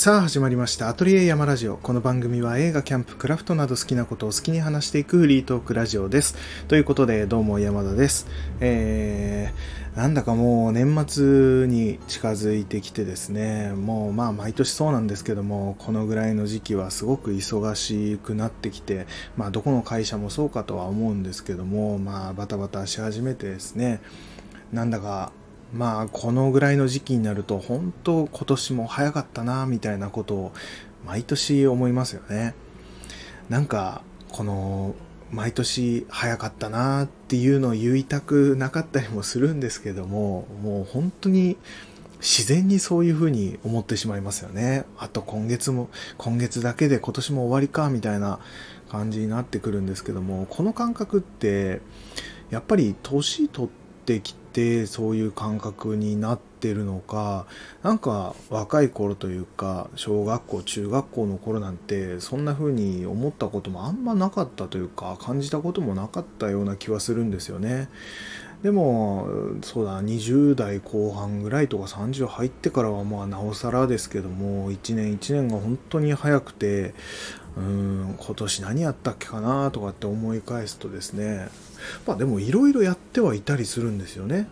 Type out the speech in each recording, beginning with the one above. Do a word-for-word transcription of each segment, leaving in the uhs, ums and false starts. さあ始まりましたアトリエ山ラジオ。この番組は映画、キャンプ、クラフトなど好きなことを好きに話していくフリートークラジオです。ということで、どうも山田です。えー、なんだかもう年末に近づいてきてですね、もうまあ毎年そうなんですけども、このぐらいの時期はすごく忙しくなってきて、まあどこの会社もそうかとは思うんですけども、まあバタバタし始めてですね、なんだかまあこのぐらいの時期になると本当今年も早かったなみたいなことを毎年思いますよね。なんかこの毎年早かったなっていうのを言いたくなかったりもするんですけども、もう本当に自然にそういうふうに思ってしまいますよね。あと今月も今月だけで今年も終わりかみたいな感じになってくるんですけども、この感覚ってやっぱり年取ってきてでそういう感覚になってるのか、なんか若い頃というか小学校中学校の頃なんてそんな風に思ったこともあんまなかったというか、感じたこともなかったような気はするんですよね。でもそうだ、にじゅう代後半ぐらいとかさんじゅう入ってからはまあなおさらですけども、いちねんいちねんが本当に早くて、うーん今年何やったっけかなとかって思い返すとですね、まあでもいろいろやってはいたりするんですよね。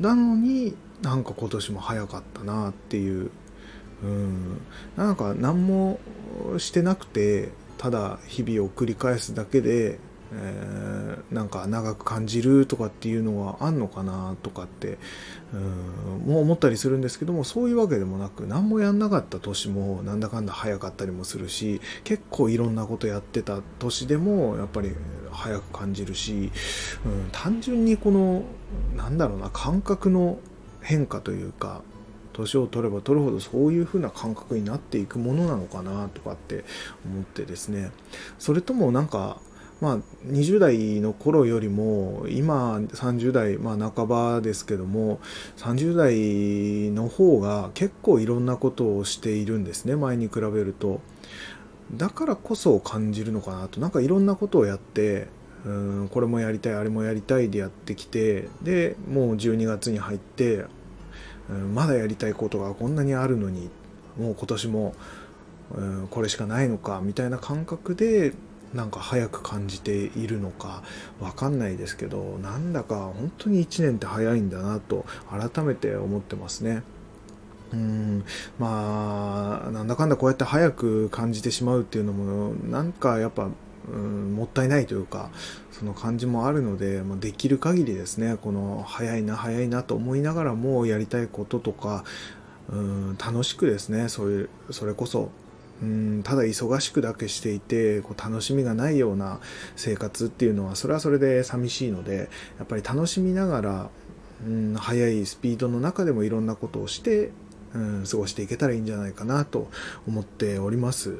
なのになんか今年も早かったなっていう、うーんなんか何もしてなくてただ日々を繰り返すだけで、えー、なんか長く感じるとかっていうのはあんのかなとかってうんもう思ったりするんですけども、そういうわけでもなく、何もやんなかった年もなんだかんだ早かったりもするし、結構いろんなことやってた年でもやっぱり早く感じるし、うん単純にこのなんだろうな、感覚の変化というか、年を取れば取るほどそういう風な感覚になっていくものなのかなとかって思ってですね、それともなんかまあ、にじゅう代の頃よりも今さんじゅう代、まあ、半ばですけどもさんじゅう代の方が結構いろんなことをしているんですね、前に比べると。だからこそ感じるのかなと、なんかいろんなことをやって、うーんこれもやりたいあれもやりたいでやってきて、でもうじゅうにがつに入って、うん、まだやりたいことがこんなにあるのに、もう今年も、うん、これしかないのかみたいな感覚でなんか早く感じているのかわかんないですけど、なんだか本当にいちねんって早いんだなと改めて思ってますね。うーんまあなんだかんだこうやって早く感じてしまうっていうのもなんかやっぱ、うん、もったいないというか、その感じもあるので、まあ、できる限りですね、この早いな早いなと思いながらもやりたいこととか、うん楽しくですね、そういうそれこそうんただ忙しくだけしていてこう楽しみがないような生活っていうのはそれはそれで寂しいので、やっぱり楽しみながらうん速いスピードの中でもいろんなことをしてうん過ごしていけたらいいんじゃないかなと思っております。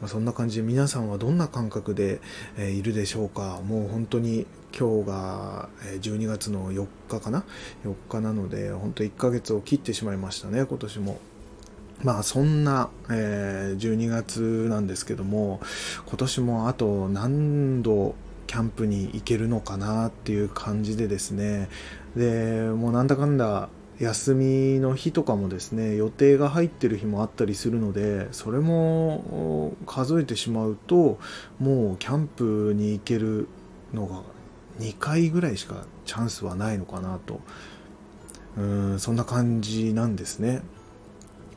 まあ、そんな感じで皆さんはどんな感覚で、えー、いるでしょうか。もう本当に今日がじゅうにがつのよっかかな、よっかなので本当いっかげつを切ってしまいましたね、今年も。まあそんな、えー、じゅうにがつなんですけども、今年もあと何度キャンプに行けるのかなっていう感じでですね、でもうなんだかんだ休みの日とかもですね予定が入ってる日もあったりするので、それも数えてしまうともうキャンプに行けるのがにかいぐらいしかチャンスはないのかなと、うーんそんな感じなんですね。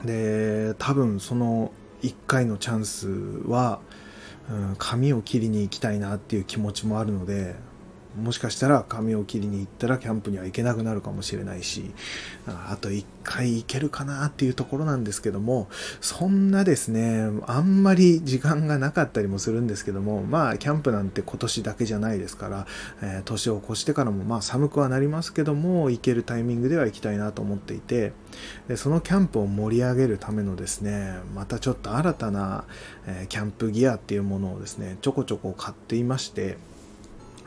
で多分そのいっかいのチャンスは、うん、髪を切りに行きたいなっていう気持ちもあるので、もしかしたら髪を切りに行ったらキャンプには行けなくなるかもしれないし、あといっかい行けるかなっていうところなんですけども、そんなですねあんまり時間がなかったりもするんですけども、まあキャンプなんて今年だけじゃないですから、えー、年を越してからもまあ寒くはなりますけども行けるタイミングでは行きたいなと思っていて、でそのキャンプを盛り上げるためのですね、またちょっと新たな、えー、キャンプギアっていうものをですねちょこちょこ買っていまして、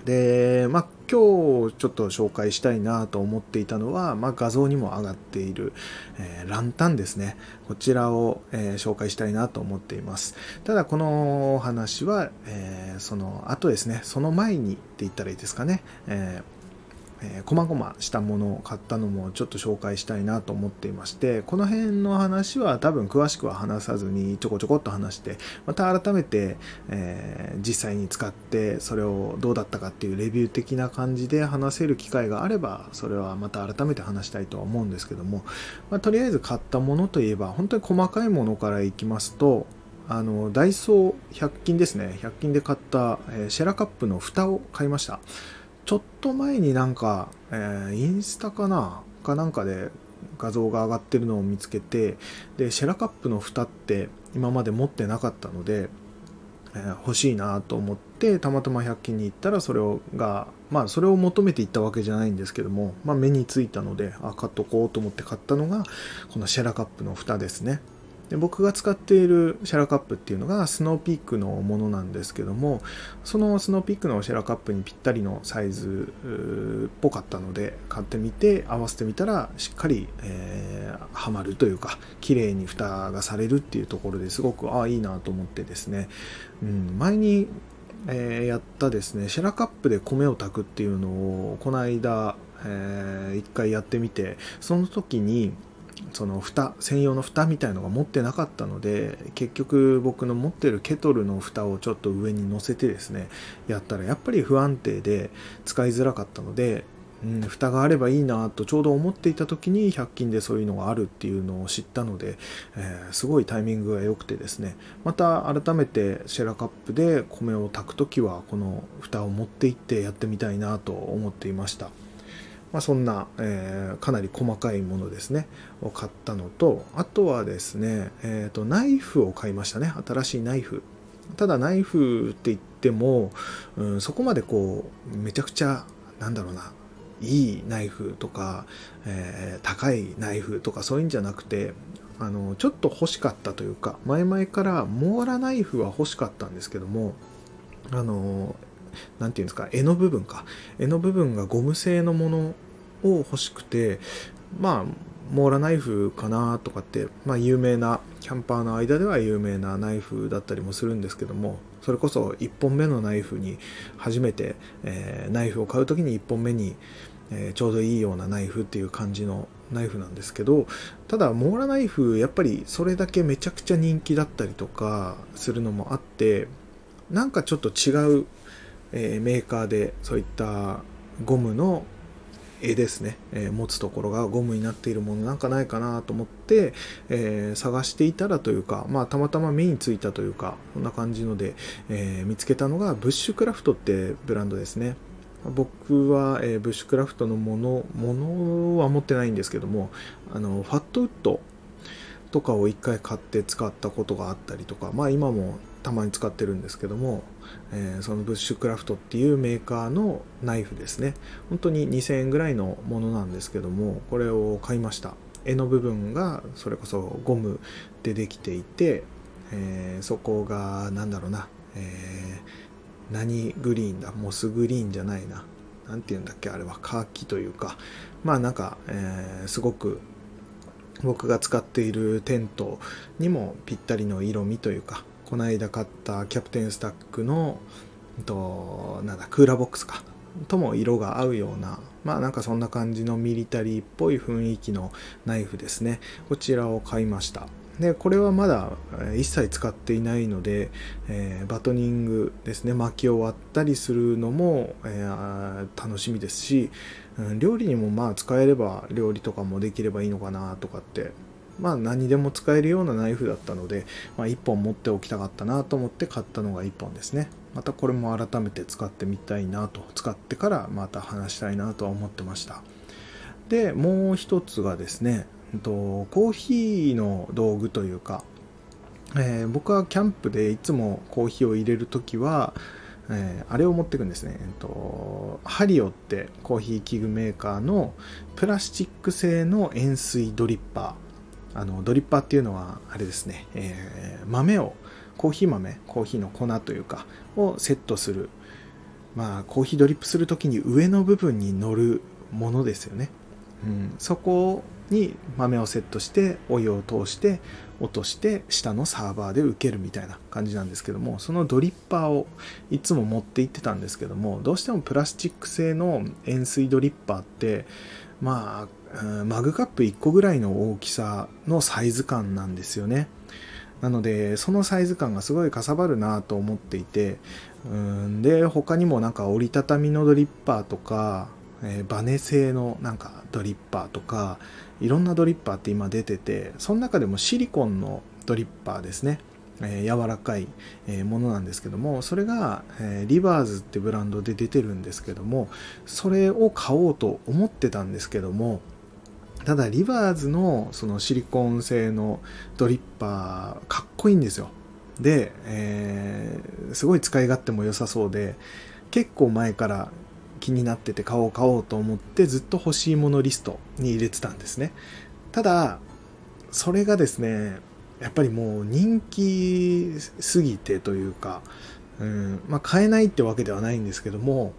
でまあ、今日ちょっと紹介したいなと思っていたのは、まあ、画像にも上がっている、えー、ランタンですね。こちらを、えー、紹介したいなと思っています。ただこのお話は、えー、その後ですね、その前にって言ったらいいですかね、えーえー、細々したものを買ったのもちょっと紹介したいなと思っていまして、この辺の話は多分詳しくは話さずにちょこちょこっと話して、また改めて、えー、実際に使ってそれをどうだったかっていうレビュー的な感じで話せる機会があれば、それはまた改めて話したいとは思うんですけども、まあ、とりあえず買ったものといえば本当に細かいものからいきますと、あのダイソーひゃく均ですね、ひゃく均で買った、えー、シェラカップの蓋を買いました。ちょっと前になんか、えー、インスタかなかなんかで画像が上がってるのを見つけて、でシェラカップの蓋って今まで持ってなかったので、えー、欲しいなと思ってたまたまひゃく均に行ったら、それをがまあそれを求めて行ったわけじゃないんですけども、まあ、目についたので、あ買っとこうと思って買ったのがこのシェラカップの蓋ですね。で僕が使っているシェラカップっていうのがスノーピークのものなんですけども、そのスノーピークのシェラカップにぴったりのサイズっぽかったので買ってみて、合わせてみたらしっかり、えー、はまるというか綺麗に蓋がされるっていうところですごくああいいなと思ってですね、うん、前に、えー、やったですねシェラカップで米を炊くっていうのをこの間、えー、一回やってみて、その時にその蓋専用の蓋みたいのが持ってなかったので、結局僕の持ってるケトルの蓋をちょっと上に乗せてですねやったら、やっぱり不安定で使いづらかったので、うん、蓋があればいいなとちょうど思っていた時にひゃく均でそういうのがあるっていうのを知ったので、えー、すごいタイミングが良くてですね、また改めてシェラカップで米を炊くときはこの蓋を持って行ってやってみたいなと思っていました。まあ、そんな、えー、かなり細かいものですねを買ったのと、あとはですね、えーと、ナイフを買いましたね。新しいナイフ。ただナイフって言っても、うん、そこまでこうめちゃくちゃなんだろうないいナイフとか、えー、高いナイフとかそういうんじゃなくて、あのちょっと欲しかったというか、前々からモーラナイフは欲しかったんですけども、あのなんていうんですか、柄の部分か柄の部分がゴム製のものを欲しくて、まあモーラナイフかなとかって、まあ、有名なキャンパーの間では有名なナイフだったりもするんですけども、それこそいっぽんめのナイフに初めて、えー、ナイフを買うときにいっぽんめに、えー、ちょうどいいようなナイフっていう感じのナイフなんですけど、ただモーラナイフやっぱりそれだけめちゃくちゃ人気だったりとかするのもあって、なんかちょっと違うえー、メーカーでそういったゴムの柄ですね、えー、持つところがゴムになっているものなんかないかなと思って、えー、探していたらというか、まあ、たまたま目についたというかこんな感じので、えー、見つけたのがブッシュクラフトってブランドですね。僕は、えー、ブッシュクラフトのもの、ものは持ってないんですけども、あのファットウッドとかを一回買って使ったことがあったりとか、まあ今もたまに使ってるんですけども、えー、そのブッシュクラフトっていうメーカーのナイフですね。本当ににせんえんぐらいのものなんですけども、これを買いました。柄の部分がそれこそゴムでできていて、えー、そこがなんだろうな、えー、何グリーンだモスグリーンじゃないななんていうんだっけあれはカーキというか、まあなんか、えー、すごく僕が使っているテントにもぴったりの色味というか、この間買ったキャプテンスタックのとなんだクーラーボックスかとも色が合うような、まあなんかそんな感じのミリタリーっぽい雰囲気のナイフですね。こちらを買いました。でこれはまだ一切使っていないので、えー、バトニングですね、薪を割ったりするのも、えー、楽しみですし、うん、料理にもまあ使えれば料理とかもできればいいのかなとかって、まあ何でも使えるようなナイフだったので、まあ、いっぽん持っておきたかったなと思って買ったのがいっぽんですね。またこれも改めて使ってみたいなと、使ってからまた話したいなとは思ってました。でもう一つがですね、コーヒーの道具というか、えー、僕はキャンプでいつもコーヒーを入れるときは、えー、あれを持っていくんですね、えー、とハリオってコーヒー器具メーカーのプラスチック製の円錐ドリッパー、あのドリッパーっていうのはあれですね、えー、豆をコーヒー豆コーヒーの粉というかをセットする、まあコーヒードリップするときに上の部分に乗るものですよね、うん、そこに豆をセットしてお湯を通して落として下のサーバーで受けるみたいな感じなんですけども、そのドリッパーをいつも持って行ってたんですけども、どうしてもプラスチック製の塩水ドリッパーってまあマグカップいっこぐらいの大きさのサイズ感なんですよね。なのでそのサイズ感がすごいかさばるなと思っていて、うーんで他にもなんか折りたたみのドリッパーとか、えー、バネ製のなんかドリッパーとか、いろんなドリッパーって今出てて、その中でもシリコンのドリッパーですね、えー、柔らかいものなんですけども、それが、えー、リバーズってブランドで出てるんですけども、それを買おうと思ってたんですけども、ただリバーズのそのシリコン製のドリッパーかっこいいんですよ。で、えー、すごい使い勝手も良さそうで、結構前から気になってて買おう買おうと思ってずっと欲しいものリストに入れてたんですね。ただそれがですね、やっぱりもう人気すぎてというか、うん、まあ買えないってわけではないんですけども、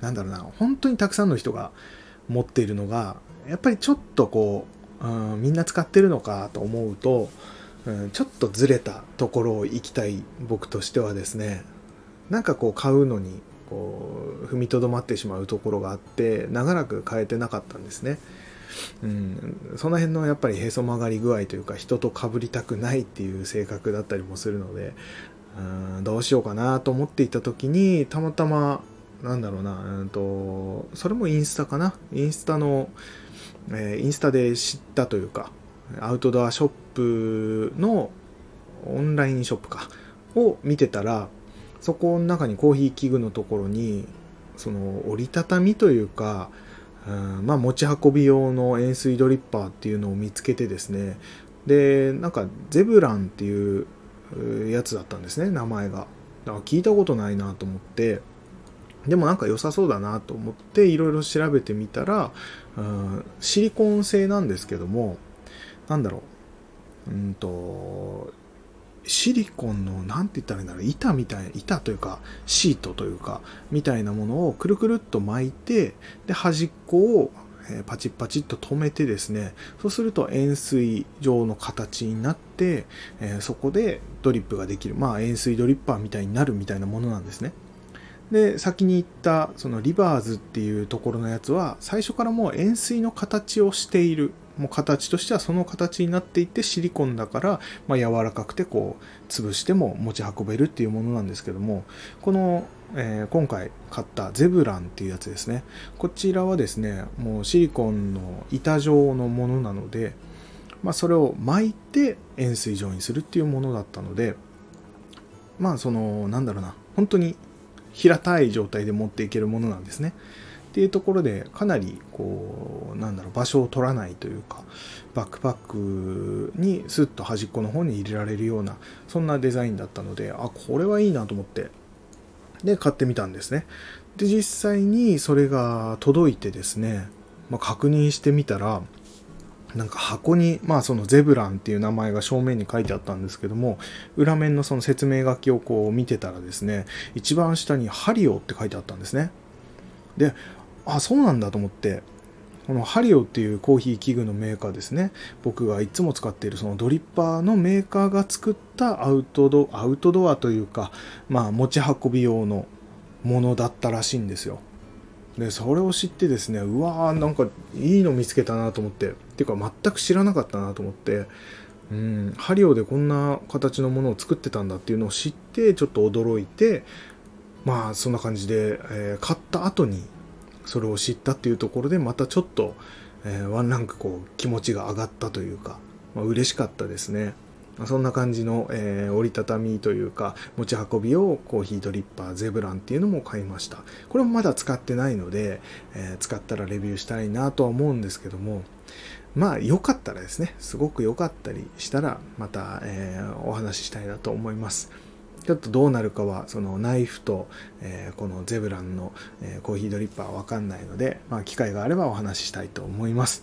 なんだろうな、本当にたくさんの人が持っているのがやっぱりちょっとこう、うん、みんな使ってるのかと思うと、うん、ちょっとずれたところを行きたい僕としてはですね、なんかこう買うのにこう踏みとどまってしまうところがあって、長らく買えてなかったんですね、うん、その辺のやっぱりへそ曲がり具合というか、人と被りたくないっていう性格だったりもするので、うん、どうしようかなと思っていた時に、たまたまなんだろうな、うんと、それもインスタかな、インスタの、えー、インスタで知ったというか、アウトドアショップのオンラインショップかを見てたら、そこの中にコーヒー器具のところに、その折りたたみというか、うん、まあ持ち運び用の塩水ドリッパーっていうのを見つけてですね、でなんかゼブランっていうやつだったんですね、名前が。だから聞いたことないなと思って、でもなんか良さそうだなと思っていろいろ調べてみたら、うん、シリコン製なんですけども、なんだろう、うんとシリコンのなんて言ったらいいんだろう、板みたいな、板というかシートというかみたいなものをくるくるっと巻いて、で端っこをパチッパチッと留めてですね、そうすると円錐状の形になって、えー、そこでドリップができる、まあ円錐ドリッパーみたいになるみたいなものなんですね。で先に言ったそのリバーズっていうところのやつは、最初からもう円錐の形をしている、もう形としてはその形になっていて、シリコンだからまあ柔らかくてこう潰しても持ち運べるっていうものなんですけども、この、えー、今回買ったゼブランっていうやつですね、こちらはですね、もうシリコンの板状のものなので、まあ、それを巻いて円錐状にするっていうものだったので、まあそのなんだろうな、本当に平たい状態で持っていけるものなんですね。っていうところで、かなりこうなんだろう、場所を取らないというか、バックパックにスッと端っこの方に入れられるような、そんなデザインだったので、あ、これはいいなと思ってで買ってみたんですね。で実際にそれが届いてですね、まあ、確認してみたら、なんか箱に、まあそのゼブランっていう名前が正面に書いてあったんですけども、裏面のその説明書きをこう見てたらですね、一番下にハリオって書いてあったんですね。で、あ、そうなんだと思って、このハリオっていうコーヒー器具のメーカーですね、僕がいつも使っているそのドリッパーのメーカーが作ったアウトド、アウトドアというか、まあ持ち運び用のものだったらしいんですよ。でそれを知ってですね、うわー、なんかいいの見つけたなと思って、っていうか全く知らなかったなと思って、うん、ハリオでこんな形のものを作ってたんだっていうのを知って、ちょっと驚いて、まあそんな感じで、えー、買った後にそれを知ったっていうところで、またちょっと、えー、ワンランクこう気持ちが上がったというか、まあ、嬉しかったですね。そんな感じの、えー、折りたたみというか持ち運び用コーヒードリッパーゼブランっていうのも買いました。これもまだ使ってないので、えー、使ったらレビューしたいなとは思うんですけども、まあ良かったらですね、すごく良かったりしたらまた、えー、お話ししたいなと思います。ちょっとどうなるかは、そのナイフと、えー、このゼブランの、えー、コーヒードリッパーは分かんないので、まあ、機会があればお話ししたいと思います。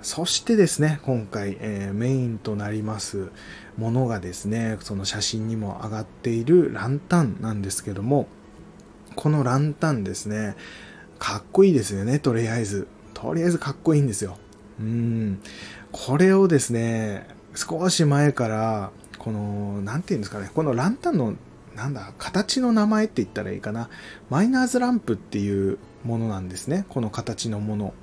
そしてですね、今回、えー、メインとなりますものがですね、その写真にも上がっているランタンなんですけども、このランタンですね、かっこいいですよね。とりあえずとりあえずかっこいいんですよ。うん、これをですね、少し前からこのなんていうんですかね、このランタンのなんだ形の名前って言ったらいいかな、マイナーズランプっていうものなんですね。この形のもの、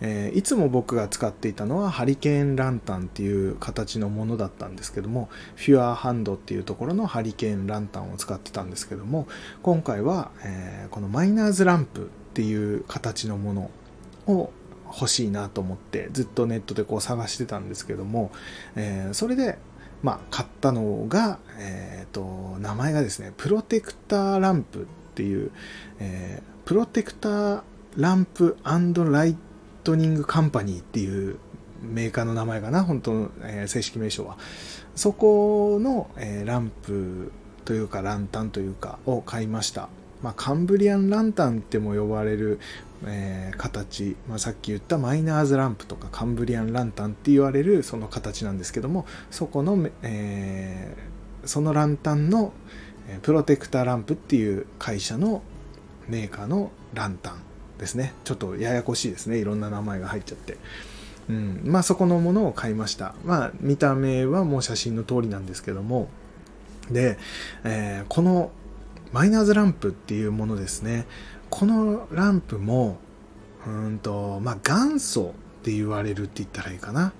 えー、いつも僕が使っていたのはハリケーンランタンっていう形のものだったんですけども、フュアーハンドっていうところのハリケーンランタンを使ってたんですけども、今回は、えー、このマイナーズランプっていう形のものを欲しいなと思ってずっとネットでこう探してたんですけども、えー、それでまあ買ったのが、えーと、名前がですねプロテクターランプっていう、えー、プロテクターランプ&ライトライトニングカンパニーっていうメーカーの名前かな、本当の、えー、正式名称は。そこの、えー、ランプというかランタンというかを買いました。まあ、カンブリアンランタンっても呼ばれる、えー、形、まあ、さっき言ったマイナーズランプとかカンブリアンランタンって言われるその形なんですけども、そこの、えー、そのランタンの、えー、プロテクターランプっていう会社のメーカーのランタンですね。ちょっとややこしいですね、いろんな名前が入っちゃって、うん、まあそこのものを買いました。まあ見た目はもう写真の通りなんですけども、で、えー、このマイナーズランプっていうものですね、このランプもうーんとまあ元祖って言われるって言ったらいいかな。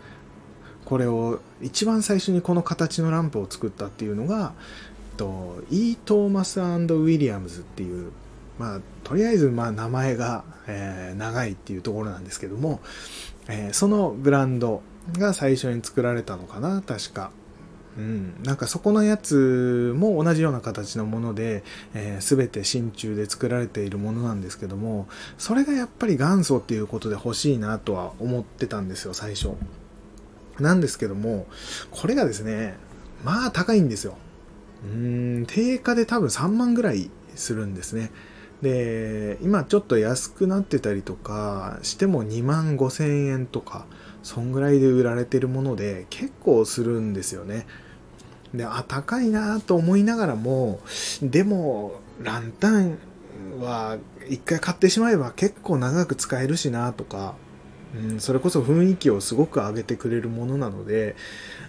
これを一番最初にこの形のランプを作ったっていうのが、えっと、E・トーマス&ウィリアムズっていう、まあ、とりあえずまあ名前が、えー、長いっていうところなんですけども、えー、そのブランドが最初に作られたのかな、確か。うん、なんかそこのやつも同じような形のもので、えー、全て真鍮で作られているものなんですけども、それがやっぱり元祖っていうことで欲しいなとは思ってたんですよ、最初。なんですけども、これがですね、まあ高いんですよ。うーん、定価で多分さんまんぐらいするんですね。で、今ちょっと安くなってたりとかしてもにまんごせんえんとかそんぐらいで売られてるもので、結構するんですよね。で、あ、高いなと思いながらも、でもランタンは一回買ってしまえば結構長く使えるしなとか、うん、それこそ雰囲気をすごく上げてくれるものなので、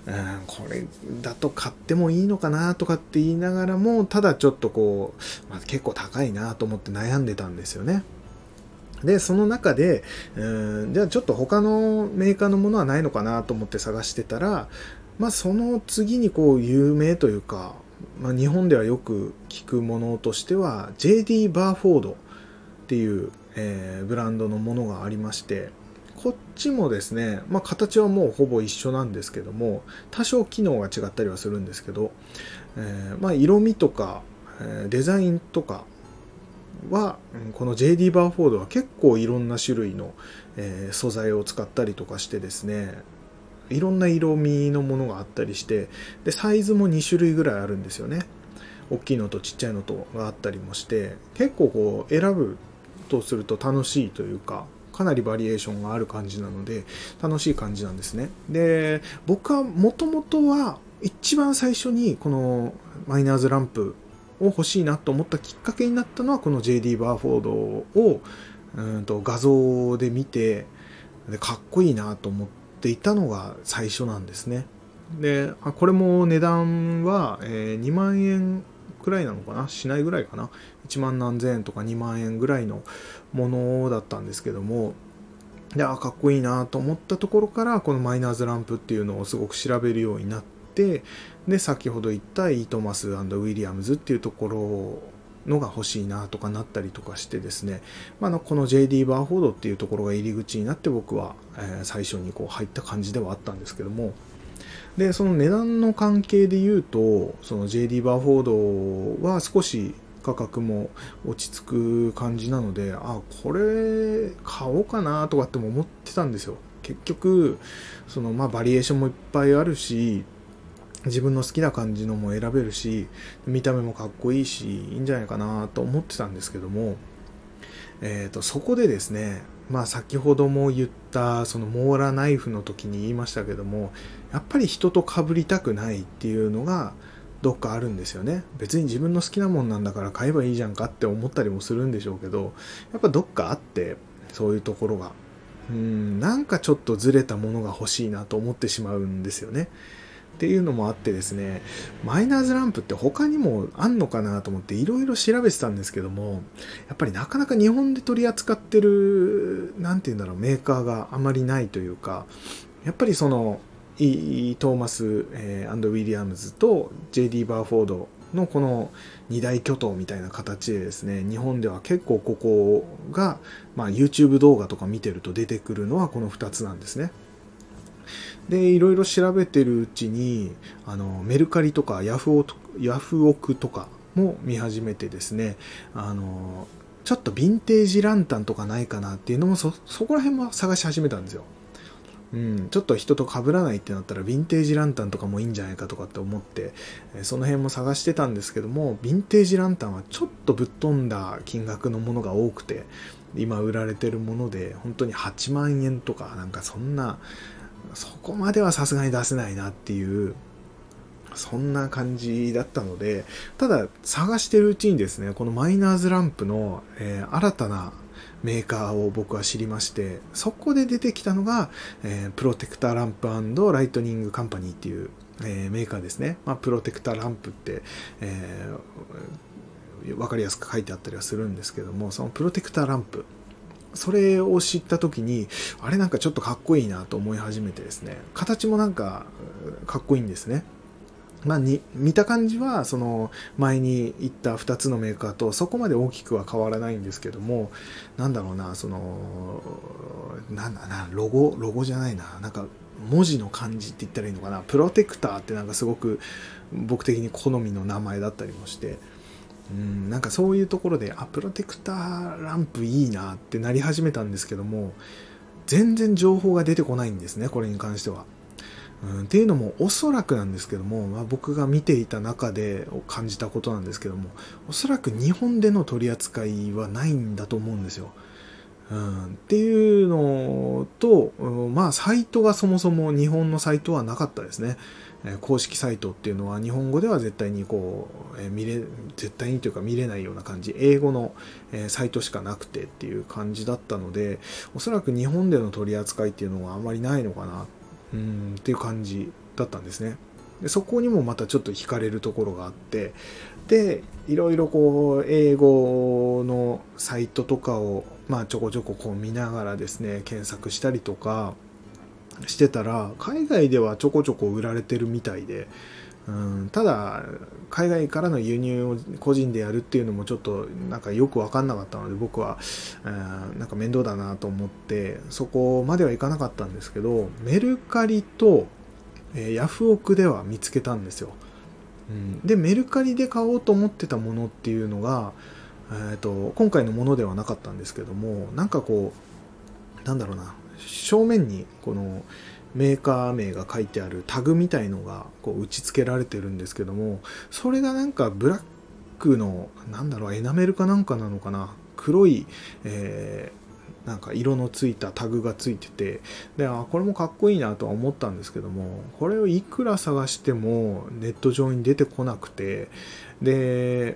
うん、これだと買ってもいいのかなとかって言いながらも、ただちょっとこう、まあ、結構高いなと思って悩んでたんですよね。で、その中で、うん、じゃあちょっと他のメーカーのものはないのかなと思って探してたら、まあその次にこう有名というか、まあ、日本ではよく聞くものとしては ジェイディー バーフォードっていう、えー、ブランドのものがありまして、こっちもですね、まあ、形はもうほぼ一緒なんですけども、多少機能が違ったりはするんですけど、えー、まあ色味とか、えー、デザインとかはこの ジェイディー バーフォードは結構いろんな種類の、えー、素材を使ったりとかしてですね、いろんな色味のものがあったりして、でサイズもにしゅるいぐらいあるんですよね。大きいのとちっちゃいのとがあったりもして、結構こう選ぶとすると楽しいというか、かなりバリエーションがある感じなので楽しい感じなんですね。で、僕はもともとは一番最初にこのマイナーズランプを欲しいなと思ったきっかけになったのは、この ジェイディー バーフォードをうんと画像で見て、でかっこいいなと思っていたのが最初なんですね。で、あ、これも値段は、えー、にまんえんくらいなのかな、しないぐらいかな、いちまんなんぜんえんとかにまんえんぐらいのものだったんですけども、で、あ、かっこいいなと思ったところから、このマイナーズランプっていうのをすごく調べるようになって、で先ほど言ったイートマス&ウィリアムズっていうところのが欲しいなとかなったりとかしてですね、まあ、この ジェイディー バーフォードっていうところが入り口になって、僕は最初にこう入った感じではあったんですけども、でその値段の関係で言うと、その ジェイディー バーフォードは少し価格も落ち着く感じなので、あ、これ買おうかなとかっても思ってたんですよ。結局その、まあ、バリエーションもいっぱいあるし、自分の好きな感じのも選べるし、見た目もかっこいいし、いいんじゃないかなと思ってたんですけども、えーと、そこでですね、まあ先ほども言ったそのモーラナイフの時に言いましたけども、やっぱり人と被りたくないっていうのがどっかあるんですよね。別に自分の好きなもんなんだから買えばいいじゃんかって思ったりもするんでしょうけど、やっぱどっかあって、そういうところが。うんなんかちょっとずれたものが欲しいなと思ってしまうんですよね。っていうのもあってですね、マイナーズランプって他にもあんのかなと思っていろいろ調べてたんですけども、やっぱりなかなか日本で取り扱ってるなんていうんだろうメーカーがあまりないというか、やっぱりそのトーマス、えー、アンドウィリアムズと ジェイディー バーフォードのこの二大巨頭みたいな形でですね、日本では結構ここが、まあ、YouTube 動画とか見てると出てくるのはこのふたつなんですね。でいろいろ調べてるうちにあのメルカリとかヤフオク、ヤフオクとかも見始めてですね、あのちょっとヴィンテージランタンとかないかなっていうのも そ, そこら辺も探し始めたんですよ。うん、ちょっと人と被らないってなったらヴィンテージランタンとかもいいんじゃないかとかって思ってその辺も探してたんですけども、ヴィンテージランタンはちょっとぶっ飛んだ金額のものが多くて、今売られてるもので本当にはちまんえんとかなんかそんなそこまではさすがに出せないなっていうそんな感じだったので、ただ探してるうちにですねこのマイナーズランプの、えー、新たなメーカーを僕は知りまして、そこで出てきたのが、えー、プロテクターランプ&ライトニングカンパニーっていう、えー、メーカーですね。まあ、プロテクターランプって、えー、分かりやすく書いてあったりはするんですけども、そのプロテクターランプそれを知った時にあれなんかちょっとかっこいいなと思い始めてですね、形もなんかかっこいいんですね。まあ、に見た感じはその前に言ったふたつのメーカーとそこまで大きくは変わらないんですけども、なんだろうなそのなんだなロゴロゴじゃないななんか文字の感じって言ったらいいのかな、プロテクターってなんかすごく僕的に好みの名前だったりもして、うんなんかそういうところであプロテクターランプいいなってなり始めたんですけども、全然情報が出てこないんですねこれに関しては。うん、っていうのもおそらくなんですけども、まあ、僕が見ていた中で感じたことなんですけども、おそらく日本での取り扱いはないんだと思うんですよ。うん、っていうのと、うん、まあサイトがそもそも日本のサイトはなかったですね。公式サイトっていうのは日本語では絶対にこう見れ絶対にというか見れないような感じ、英語のサイトしかなくてっていう感じだったので、おそらく日本での取り扱いっていうのはあまりないのかなうんっていう感じだったんですね。でそこにもまたちょっと惹かれるところがあって、でいろいろこう英語のサイトとかをまあちょこちょここう見ながらですね検索したりとかしてたら、海外ではちょこちょこ売られてるみたいで、うんただ海外からの輸入を個人でやるっていうのもちょっとなんかよく分かんなかったので、僕はうんなんか面倒だなと思ってそこまではいかなかったんですけど、メルカリとヤフオクでは見つけたんですよ。うん、でメルカリで買おうと思ってたものっていうのが、えーと、今回のものではなかったんですけども、なんかこうなんだろうな正面にこのメーカー名が書いてあるタグみたいのがこう打ち付けられてるんですけども、それがなんかブラックのなんだろうエナメルかなんかなのかな、黒い、えー、なんか色のついたタグがついてて、であこれもかっこいいなとは思ったんですけども、これをいくら探してもネット上に出てこなくて、で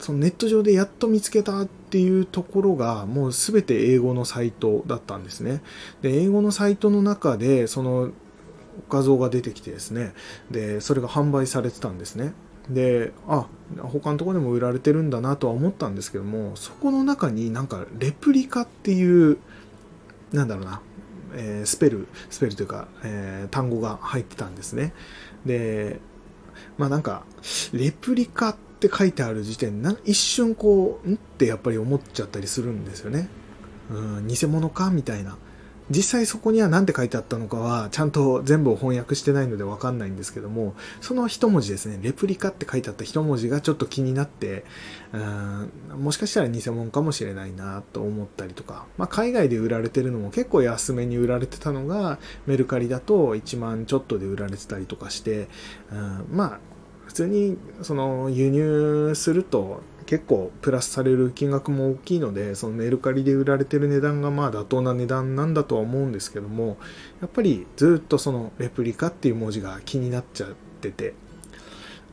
そのネット上でやっと見つけたっていうところがもう全て英語のサイトだったんですね。で英語のサイトの中でその画像が出てきてですね、でそれが販売されてたんですね。であ他のところでも売られてるんだなとは思ったんですけども、そこの中になんかレプリカっていうなんだろうな、えー、スペルスペルというか、えー、単語が入ってたんですね。でまあなんかレプリカってって書いてある時点な一瞬こうんってやっぱり思っちゃったりするんですよね。うん偽物かみたいな。実際そこには何て書いてあったのかはちゃんと全部を翻訳してないので分かんないんですけども、その一文字ですねレプリカって書いてあった一文字がちょっと気になって、うんもしかしたら偽物かもしれないなと思ったりとか、まあ、海外で売られてるのも結構安めに売られてたのがメルカリだといちまんちょっとで売られてたりとかして、うんまあ普通にその輸入すると結構プラスされる金額も大きいので、そのメルカリで売られてる値段がまあ妥当な値段なんだとは思うんですけども、やっぱりずっとそのレプリカっていう文字が気になっちゃってて、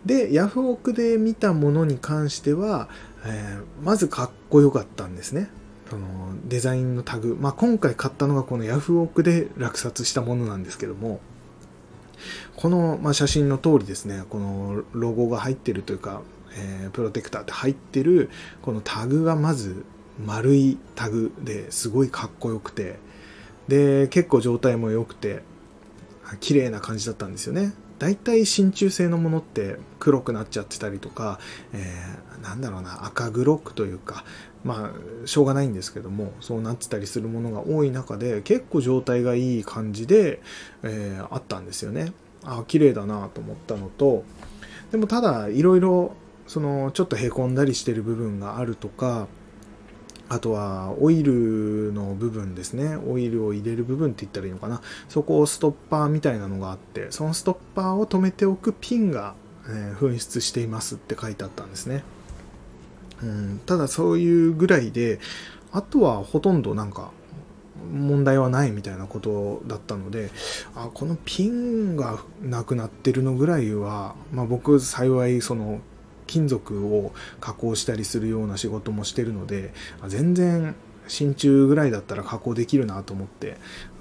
でヤフオクで見たものに関しては、えー、まずかっこよかったんですね。そのデザインのタグ、まあ、今回買ったのがこのヤフオクで落札したものなんですけども、この、まあ、写真の通りですね、このロゴが入ってるというか、えー、プロテクターって入ってるこのタグがまず丸いタグですごいかっこよくて、で結構状態も良くて綺麗な感じだったんですよね。だいたい真鍮製のものって黒くなっちゃってたりとか、えー、なんだろうな、赤黒くというか、まあしょうがないんですけども、そうなってたりするものが多い中で結構状態がいい感じで、えー、あったんですよね。あ、綺麗だなと思ったのと、でもただいろいろそのちょっとへこんだりしてる部分があるとか、あとはオイルの部分ですね。オイルを入れる部分って言ったらいいのかな。そこをストッパーみたいなのがあって、そのストッパーを止めておくピンが、えー、紛失していますって書いてあったんですね。うん、ただそういうぐらいで、あとはほとんどなんか問題はないみたいなことだったので、あ、このピンがなくなってるのぐらいは、まあ僕幸いその、金属を加工したりするような仕事もしてるので、全然真鍮ぐらいだったら加工できるなと思って、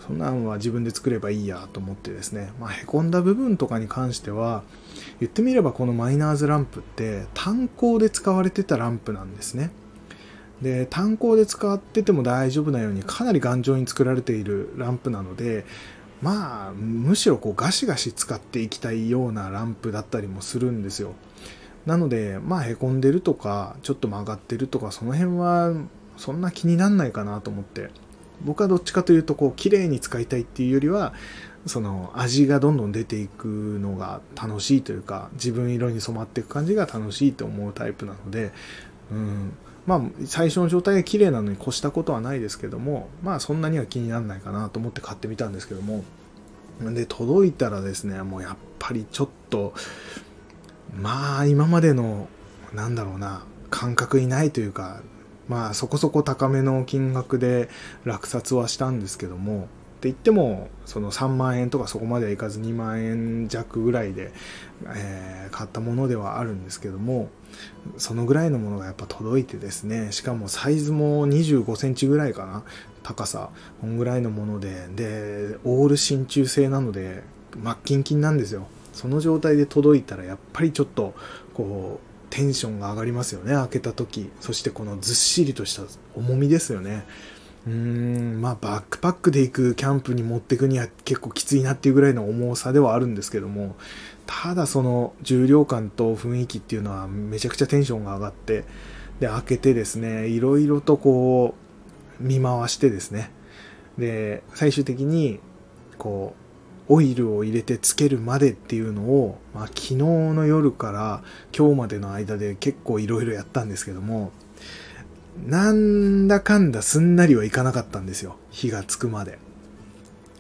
そんなんは自分で作ればいいやと思ってですね、まあ、へこんだ部分とかに関しては言ってみればこのマイナーズランプって炭鉱で使われてたランプなんですね。で、炭鉱で使ってても大丈夫なようにかなり頑丈に作られているランプなので、まあむしろこうガシガシ使っていきたいようなランプだったりもするんですよ。なので、まあ、へこんでるとか、ちょっと曲がってるとか、その辺は、そんな気になんないかなと思って。僕はどっちかというと、こう、綺麗に使いたいっていうよりは、その、味がどんどん出ていくのが楽しいというか、自分色に染まっていく感じが楽しいと思うタイプなので、うん。まあ、最初の状態が綺麗なのに越したことはないですけども、まあ、そんなには気にならないかなと思って買ってみたんですけども。で、届いたらですね、もうやっぱりちょっと、まあ今までのなんだろうな感覚にないというか、まあそこそこ高めの金額で落札はしたんですけども、って言ってもそのさんまんえんとかそこまではいかずにまんえん弱ぐらいでえ買ったものではあるんですけども、そのぐらいのものがやっぱ届いてですね、しかもサイズもにじゅうごセンチぐらいかな、高さこんぐらいのもので、でオール真鍮製なのでマッキンキンなんですよ。その状態で届いたらやっぱりちょっとこうテンションが上がりますよね、開けた時。そしてこのずっしりとした重みですよね。うーん、まあバックパックで行くキャンプに持ってくには結構きついなっていうぐらいの重さではあるんですけども、ただその重量感と雰囲気っていうのはめちゃくちゃテンションが上がって、で開けてですね、いろいろとこう見回してですね、で最終的にこうオイルを入れてつけるまでっていうのを、まあ、昨日の夜から今日までの間で結構いろいろやったんですけども、なんだかんだすんなりはいかなかったんですよ、火がつくまで。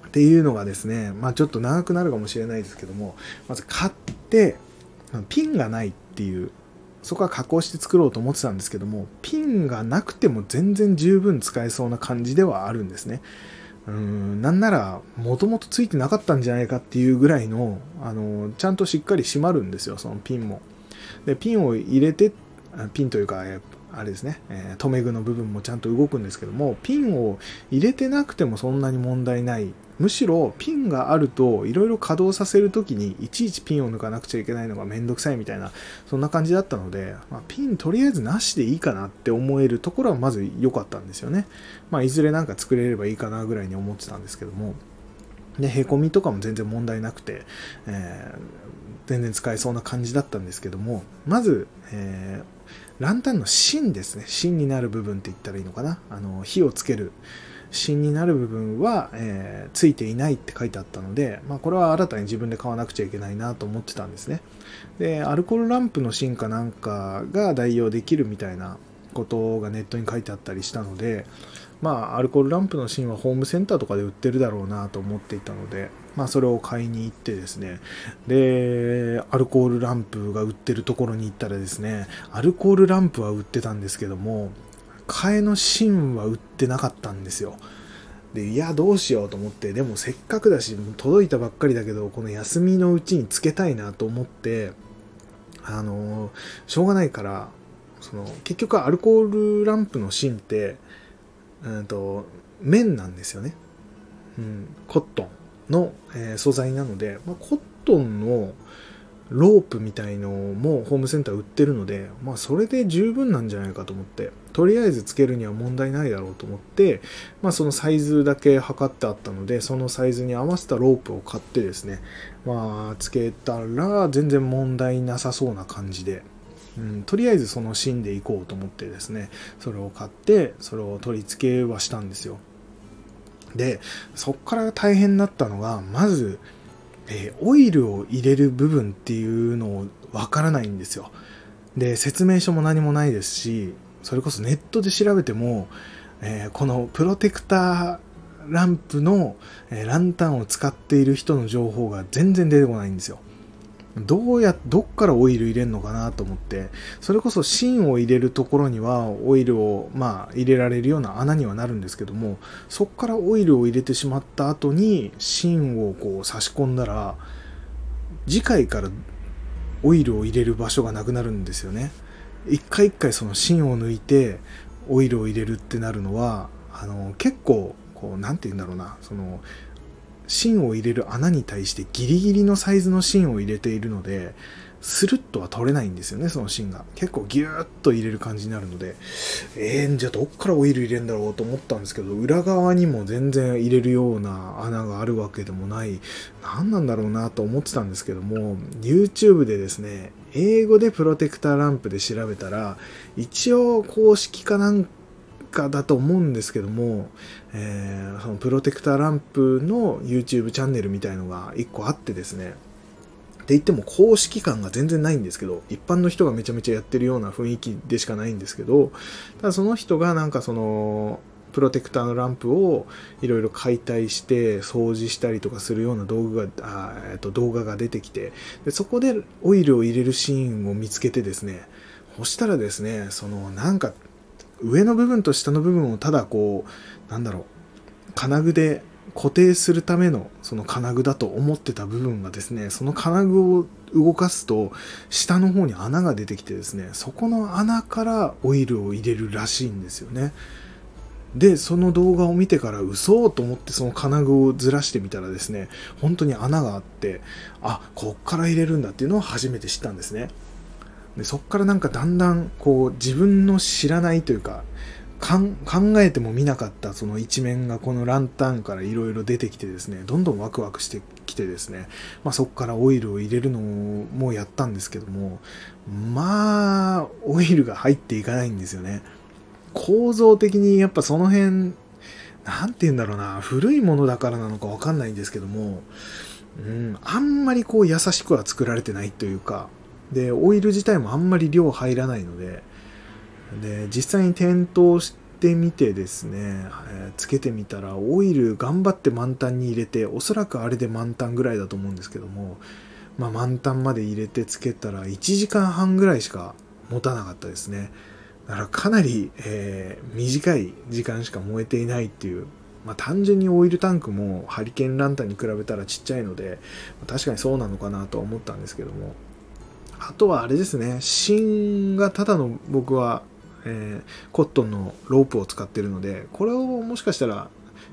っていうのがですね、まあちょっと長くなるかもしれないですけども、まず買ってピンがないっていう、そこは加工して作ろうと思ってたんですけども、ピンがなくても全然十分使えそうな感じではあるんですね。うーん、なんならもともとついてなかったんじゃないかっていうぐらいの、あのちゃんとしっかり締まるんですよ、そのピンも。でピンを入れて、ピンというかあれですね、えー、留め具の部分もちゃんと動くんですけども、ピンを入れてなくてもそんなに問題ない。むしろピンがあるといろいろ稼働させるときにいちいちピンを抜かなくちゃいけないのがめんどくさいみたいな、そんな感じだったので、まあ、ピンとりあえずなしでいいかなって思えるところはまず良かったんですよね。まあいずれなんか作れればいいかなぐらいに思ってたんですけども、でへこみとかも全然問題なくて、えー、全然使えそうな感じだったんですけども、まず、えーランタンの芯ですね。芯になる部分って言ったらいいのかな。あの、火をつける芯になる部分は、えー、ついていないって書いてあったので、まあこれは新たに自分で買わなくちゃいけないなと思ってたんですね。で、アルコールランプの芯かなんかが代用できるみたいなことがネットに書いてあったりしたので、まあアルコールランプの芯はホームセンターとかで売ってるだろうなと思っていたので、まあそれを買いに行ってですね、でアルコールランプが売ってるところに行ったらですね、アルコールランプは売ってたんですけども、替えの芯は売ってなかったんですよ。でいやどうしようと思って、でもせっかくだし届いたばっかりだけどこの休みのうちにつけたいなと思って、あのしょうがないから、その結局アルコールランプの芯ってうんと綿なんですよね、うん、コットンの、えー、素材なので、まあ、コットンのロープみたいのもホームセンター売ってるので、まあ、それで十分なんじゃないかと思って、とりあえずつけるには問題ないだろうと思って、まあ、そのサイズだけ測ってあったので、そのサイズに合わせたロープを買ってですね、まあ、つけたら全然問題なさそうな感じで、うん、とりあえずその芯でいこうと思ってですね、それを買ってそれを取り付けはしたんですよ。で、そっから大変だったのが、まずえー、オイルを入れる部分っていうのをわからないんですよ。で、説明書も何もないですし、それこそネットで調べても、えー、このプロテクターランプの、えー、ランタンを使っている人の情報が全然出てこないんですよ。どうや、どっからオイル入れるのかなと思って、それこそ芯を入れるところにはオイルを、まあ、入れられるような穴にはなるんですけども、そっからオイルを入れてしまった後に芯をこう差し込んだら、次回からオイルを入れる場所がなくなるんですよね。一回一回その芯を抜いてオイルを入れるってなるのは、あの、結構、こう、なんて言うんだろうな、その、芯を入れる穴に対してギリギリのサイズの芯を入れているので、スルッとは取れないんですよね。その芯が結構ギューッと入れる感じになるので、えー、じゃあどっからオイル入れるんだろうと思ったんですけど、裏側にも全然入れるような穴があるわけでもない、何なんだろうなと思ってたんですけども、 YouTube でですね、英語でプロテクターランプで調べたら、一応公式かなんかだと思うんですけども、えー、そのプロテクターランプの YouTube チャンネルみたいのがいっこあってですね、って言っても公式感が全然ないんですけど、一般の人がめちゃめちゃやってるような雰囲気でしかないんですけど、ただその人がなんかそのプロテクターのランプをいろいろ解体して掃除したりとかするような動画が、あ、えっと、動画が出てきて、でそこでオイルを入れるシーンを見つけてですね、そしたらですね、そのなんか上の部分と下の部分をただこう、なんだろう、金具で固定するためのその金具だと思ってた部分がですね、その金具を動かすと下の方に穴が出てきてですね、そこの穴からオイルを入れるらしいんですよね。で、その動画を見てから嘘と思って、その金具をずらしてみたらですね、本当に穴があって、あ、こっから入れるんだっていうのを初めて知ったんですね。で、そっからなんかだんだんこう自分の知らないというか、かん考えても見なかったその一面がこのランタンからいろいろ出てきてですね、どんどんワクワクしてきてですね、まあ、そっからオイルを入れるのもやったんですけども、まあオイルが入っていかないんですよね。構造的にやっぱその辺、なんて言うんだろうな、古いものだからなのかわかんないんですけども、うん、あんまりこう優しくは作られてないというか、でオイル自体もあんまり量入らないので、で実際に点灯してみてですね、えー、つけてみたらオイル頑張って満タンに入れて、おそらくあれで満タンぐらいだと思うんですけども、まあ、満タンまで入れてつけたらいちじかんはんぐらいしか持たなかったですね。だからかなり、えー、短い時間しか燃えていないっていう。まあ、単純にオイルタンクもハリケーンランタンに比べたらちっちゃいので、確かにそうなのかなとは思ったんですけども、あとはあれですね、芯がただの、僕は、えー、コットンのロープを使ってるので、これをもしかしたら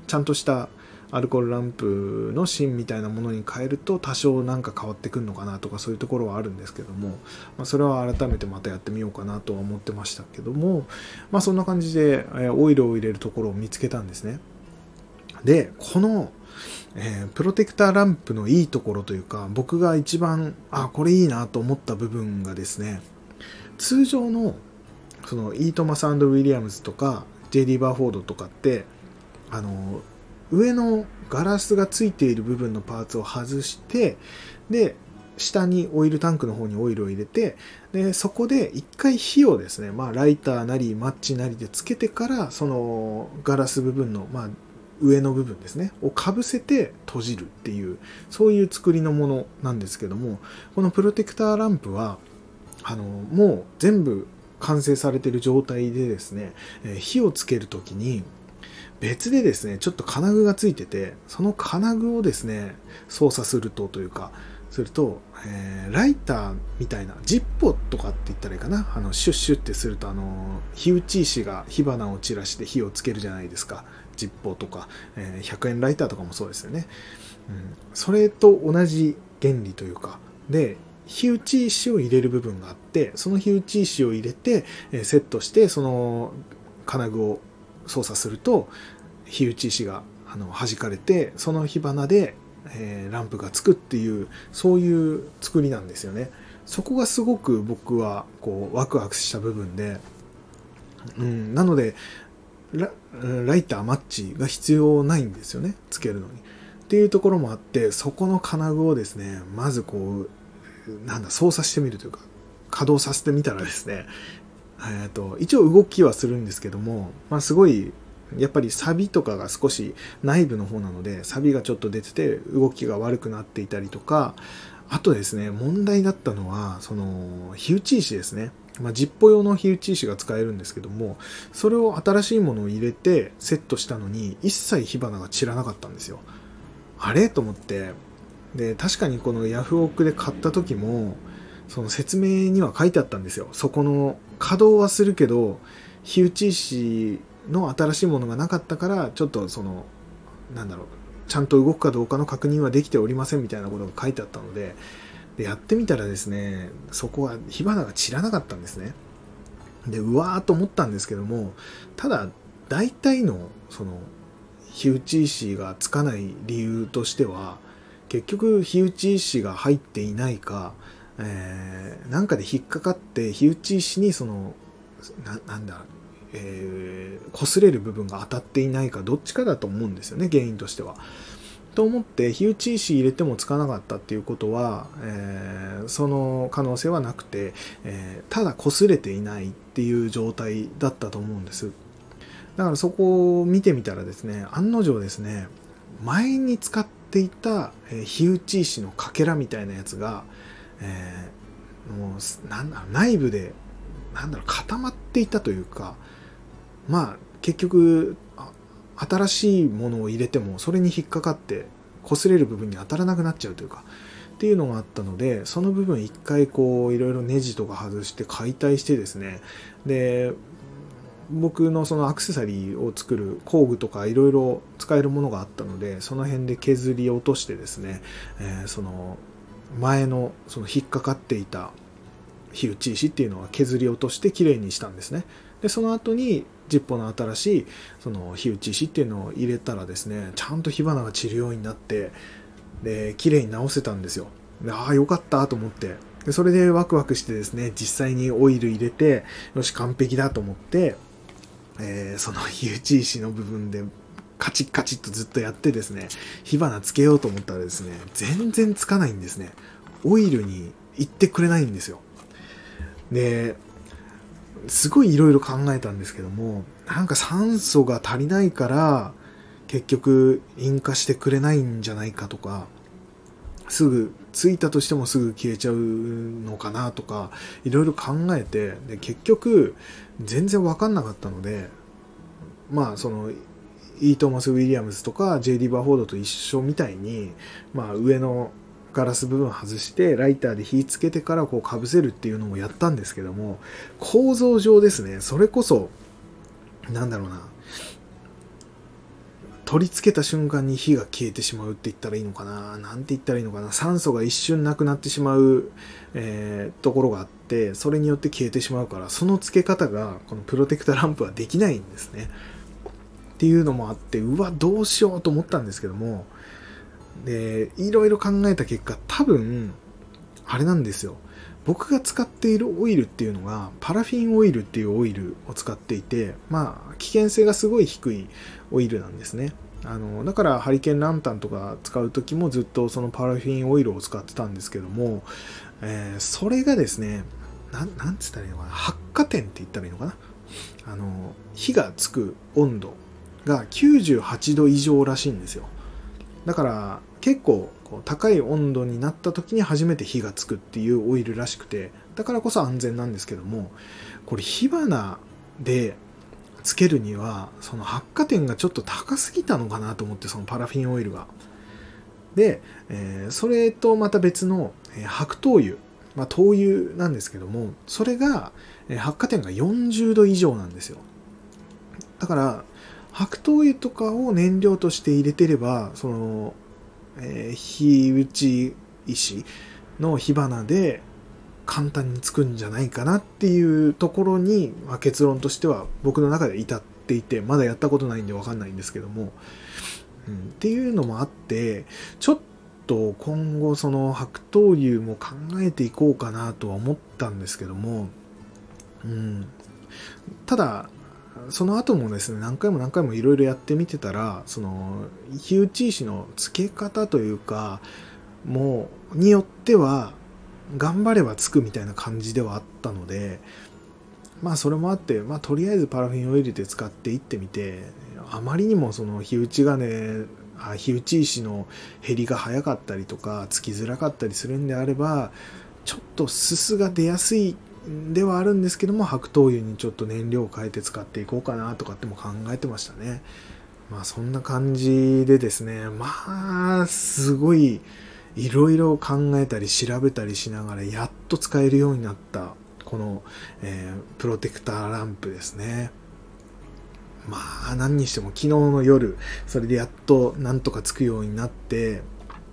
ちゃんとしたアルコールランプの芯みたいなものに変えると多少なんか変わってくるのかなとか、そういうところはあるんですけども、まあ、それは改めてまたやってみようかなとは思ってましたけども、まあそんな感じで、えー、オイルを入れるところを見つけたんですね。で、この、えー、プロテクターランプのいいところというか、僕が一番、あ、これいいなと思った部分がですね、通常のそのイートマス&ウィリアムズとか ジェイディー バーフォードとかって、あの上のガラスがついている部分のパーツを外して、で下にオイルタンクの方にオイルを入れて、でそこで一回火をですね、まあライターなりマッチなりでつけてから、そのガラス部分のまあ上の部分ですねをかぶせて閉じるっていう、そういう作りのものなんですけども、このプロテクターランプはあのもう全部完成されている状態でですね、火をつけるときに別でですね、ちょっと金具がついてて、その金具をですね操作するとというか、すると、えー、ライターみたいなジッポとかって言ったらいいかな、あのシュッシュってするとあの火打ち石が火花を散らして火をつけるじゃないですか。ジッポとか、えー、ひゃくえんライターとかもそうですよね、うん、それと同じ原理というかで、火打ち石を入れる部分があって、その火打ち石を入れて、えー、セットしてその金具を操作すると火打ち石があの弾かれて、その火花でえー、ランプがつくっていう、そういう作りなんですよね。そこがすごく僕はこうワクワクした部分で、うん、なので ラ, ライターマッチが必要ないんですよね、つけるのにっていうところもあって、そこの金具をですね、まずこうなんだ操作してみるというか稼働させてみたらですね、えー、と一応動きはするんですけども、まあ、すごいやっぱりサビとかが少し内部の方なので、サビがちょっと出てて動きが悪くなっていたりとか、あとですね問題だったのはその火打ち石ですね、まあ、ジッポ用の火打ち石が使えるんですけども、それを新しいものを入れてセットしたのに一切火花が散らなかったんですよ。あれと思って、で確かにこのヤフオクで買った時もその説明には書いてあったんですよ。そこの稼働はするけど火打ち石の新しいものがなかったから、ちょっとそのなんだろうちゃんと動くかどうかの確認はできておりませんみたいなことが書いてあったの で, でやってみたらですね、そこは火花が散らなかったんですね。でうわーと思ったんですけども、ただ大体 の, その火打ち石がつかない理由としては、結局火打ち石が入っていないか、えー、なんかで引っかかって火打ち石にその な, なんだろうえー、擦れる部分が当たっていないか、どっちかだと思うんですよね、原因としては。と思って火打ち石入れてもつかなかったっていうことは、えー、その可能性はなくて、えー、ただ擦れていないっていう状態だったと思うんです。だからそこを見てみたらですね、案の定ですね、前に使っていた火打ち石のかけらみたいなやつが、えー、もうなんだ内部でなんだろう固まっていたというか、まあ結局新しいものを入れてもそれに引っかかって擦れる部分に当たらなくなっちゃうというかっていうのがあったので、その部分一回こういろいろネジとか外して解体してですね、で僕のそのアクセサリーを作る工具とかいろいろ使えるものがあったので、その辺で削り落としてですね、えー、その前のその引っかかっていた火打ち石っていうのは削り落としてきれいにしたんですね。でその後にジッポの新しいその火打ち石っていうのを入れたらですね、ちゃんと火花が散るようになって、で綺麗に直せたんですよ。でああよかったと思って、でそれでワクワクしてですね、実際にオイル入れてよし完璧だと思って、えー、その火打ち石の部分でカチッカチッとずっとやってですね、火花つけようと思ったらですね、全然つかないんですね。オイルに行ってくれないんですよ。ですごいいろいろ考えたんですけども、なんか酸素が足りないから結局引火してくれないんじゃないかとか、すぐついたとしてもすぐ消えちゃうのかなとかいろいろ考えて、で結局全然分かんなかったので、まあそのイー・トーマス・ウィリアムズとか ジェイディー バーフォードと一緒みたいに、まあ上のガラス部分外してライターで火つけてからこうかぶせるっていうのもやったんですけども、構造上ですね、それこそなんだろうな取り付けた瞬間に火が消えてしまうって言ったらいいのかな、なんて言ったらいいのかな、酸素が一瞬なくなってしまう、えー、ところがあって、それによって消えてしまうから、その付け方がこのプロテクタランプはできないんですねっていうのもあって、うわどうしようと思ったんですけども、でいろいろ考えた結果、多分あれなんですよ、僕が使っているオイルっていうのがパラフィンオイルっていうオイルを使っていて、まあ危険性がすごい低いオイルなんですね。あのだからハリケーンランタンとか使う時もずっとそのパラフィンオイルを使ってたんですけども、えー、それがですね な, なんつったらいいのかな発火点って言ったらいいのかな、あの火がつく温度がきゅうじゅうはちど以上らしいんですよ。だから結構こう高い温度になった時に初めて火がつくっていうオイルらしくて、だからこそ安全なんですけども、これ火花でつけるにはその発火点がちょっと高すぎたのかなと思って、そのパラフィンオイルがで、えー、それとまた別の白灯油、まあ、灯油なんですけども、それが発火点がよんじゅうど以上なんですよ。だから白灯油とかを燃料として入れてれば、その、えー、火打ち石の火花で簡単につくんじゃないかなっていうところに、まあ、結論としては僕の中で至っていて、まだやったことないんで分かんないんですけども、うん、っていうのもあって、ちょっと今後その白灯油も考えていこうかなとは思ったんですけども、うん、ただその後もですね、何回も何回もいろいろやってみてたら、その火打ち石の付け方というかもうによっては頑張ればつくみたいな感じではあったので、まあそれもあって、まあ、とりあえずパラフィンを入れて使っていってみて、あまりにもその火打ち金、あ、火打ち石の減りが早かったりとかつきづらかったりするんであれば、ちょっとすすが出やすいではあるんですけども、白灯油にちょっと燃料を変えて使っていこうかなとかっても考えてましたね。まあそんな感じでですね、まあすごいいろいろ考えたり調べたりしながら、やっと使えるようになったこの、えー、プロテクターランプですね。まあ何にしても昨日の夜、それでやっとなんとかつくようになって、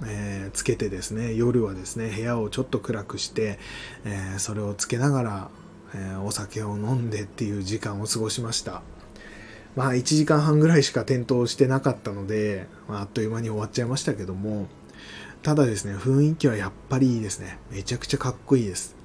えー、つけてですね、夜はですね部屋をちょっと暗くして、えー、それをつけながら、えー、お酒を飲んでっていう時間を過ごしました。まあいちじかんはんぐらいしか点灯してなかったので、まあ、あっという間に終わっちゃいましたけども、ただですね、雰囲気はやっぱりいいですね。めちゃくちゃかっこいいです。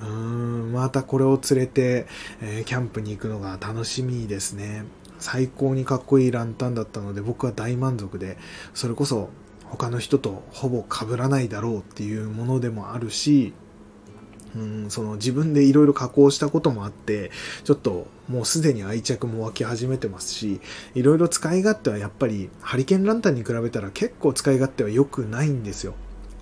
うーん、またこれを連れて、えー、キャンプに行くのが楽しみですね。最高にかっこいいランタンだったので、僕は大満足で、それこそ他の人とほぼ被らないだろうっていうものでもあるし、うーん、その自分でいろいろ加工したこともあって、ちょっともうすでに愛着も湧き始めてますし、いろいろ使い勝手はやっぱりハリケーンランタンに比べたら結構使い勝手は良くないんですよ。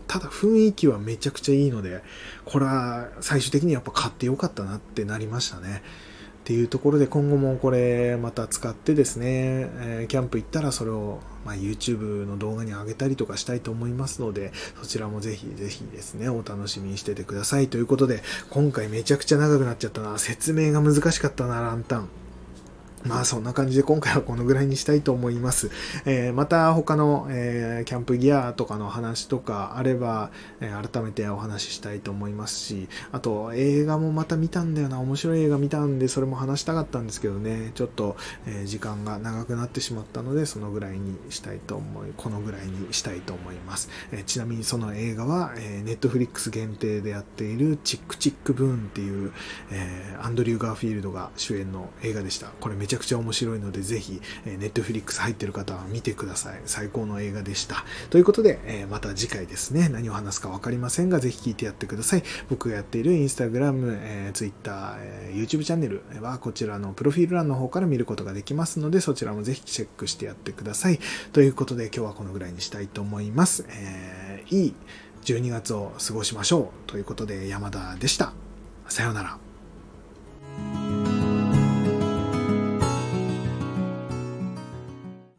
ただ雰囲気はめちゃくちゃいいので、これは最終的にやっぱ買ってよかったなってなりましたね。っていうところで、今後もこれまた使ってですね、えー、キャンプ行ったらそれを、まあ、YouTube の動画に上げたりとかしたいと思いますので、そちらもぜひぜひですねお楽しみにしててください。ということで、今回めちゃくちゃ長くなっちゃったな、説明が難しかったな、ランタン。まあそんな感じで今回はこのぐらいにしたいと思います。えー、また他の、えー、キャンプギアとかの話とかあれば、えー、改めてお話ししたいと思いますし、あと映画もまた見たんだよな、面白い映画見たんで、それも話したかったんですけどね、ちょっと、えー、時間が長くなってしまったので、そのぐらいにしたいと思い、このぐらいにしたいと思います。えー、ちなみにその映画は、えー、Netflix 限定でやっているチックチックブーンっていう、えー、アンドリュー・ガーフィールドが主演の映画でした。これめちゃめちゃくちゃ面白いので、ぜひネットフリックス入ってる方は見てください。最高の映画でした。ということで、また次回ですね、何を話すか分かりませんが、ぜひ聞いてやってください。僕がやっているインスタグラム、ツイッター、YouTube チャンネルはこちらのプロフィール欄の方から見ることができますので、そちらもぜひチェックしてやってください。ということで、今日はこのぐらいにしたいと思います。えー、いいじゅうにがつを過ごしましょう。ということで、山田でした。さようなら。